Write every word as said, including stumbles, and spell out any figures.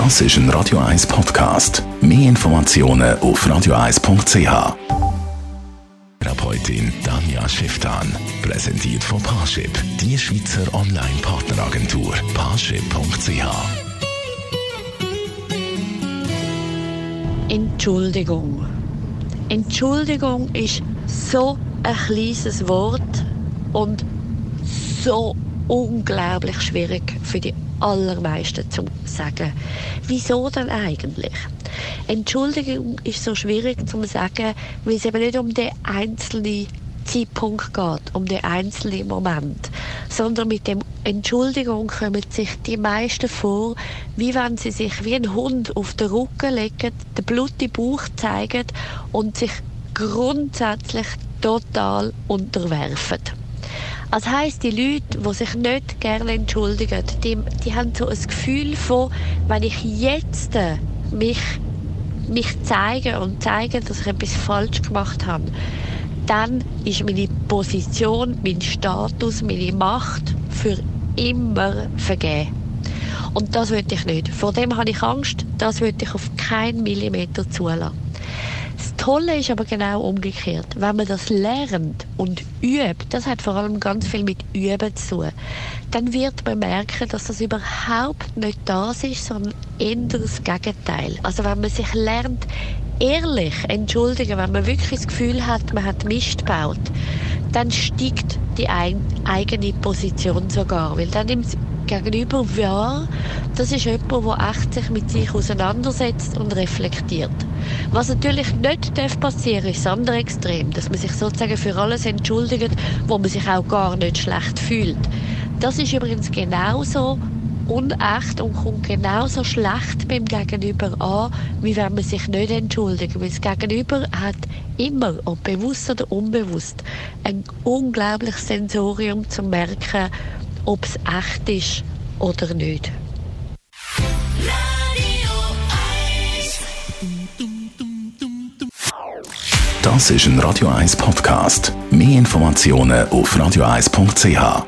Das ist ein Radio eins Podcast. Mehr Informationen auf radio eins punkt c h. Therapeutin Tanja Schifftan. Präsentiert von Parship, die Schweizer Online-Partneragentur. Parship punkt c h. Entschuldigung. Entschuldigung ist so ein kleines Wort und so unglaublich schwierig für die allermeisten zu sagen. Wieso denn eigentlich? Entschuldigung ist so schwierig zu sagen, weil es eben nicht um den einzelnen Zeitpunkt geht, um den einzelnen Moment, sondern mit dem Entschuldigung kommen sich die meisten vor, wie wenn sie sich wie ein Hund auf den Rücken legen, den blutigen Bauch zeigen und sich grundsätzlich total unterwerfen. Das heisst, die Leute, die sich nicht gerne entschuldigen, die, die haben so ein Gefühl von, wenn ich jetzt mich, mich zeige und zeige, dass ich etwas falsch gemacht habe, dann ist meine Position, mein Status, meine Macht für immer vergeben. Und das will ich nicht. Vor dem habe ich Angst, das will ich auf keinen Millimeter zulassen. Das Tolle ist aber genau umgekehrt. Wenn man das lernt und übt, das hat vor allem ganz viel mit Üben zu tun, dann wird man merken, dass das überhaupt nicht das ist, sondern eher das Gegenteil. Also wenn man sich lernt, ehrlich entschuldigen, wenn man wirklich das Gefühl hat, man hat Mist gebaut, dann steigt die eigene Position sogar, weil dann im Gegenüber wahr, das ist jemand, der echt sich mit sich auseinandersetzt und reflektiert. Was natürlich nicht passieren darf, ist das andere Extrem, dass man sich sozusagen für alles entschuldigt, wo man sich auch gar nicht schlecht fühlt. Das ist übrigens genauso unecht und kommt genauso schlecht beim Gegenüber an, wie wenn man sich nicht entschuldigt. Weil das Gegenüber hat immer, ob bewusst oder unbewusst, ein unglaubliches Sensorium zu merken, ob es echt ist oder nicht. Das ist ein Radio eins Podcast. Mehr Informationen auf radio eins punkt c h.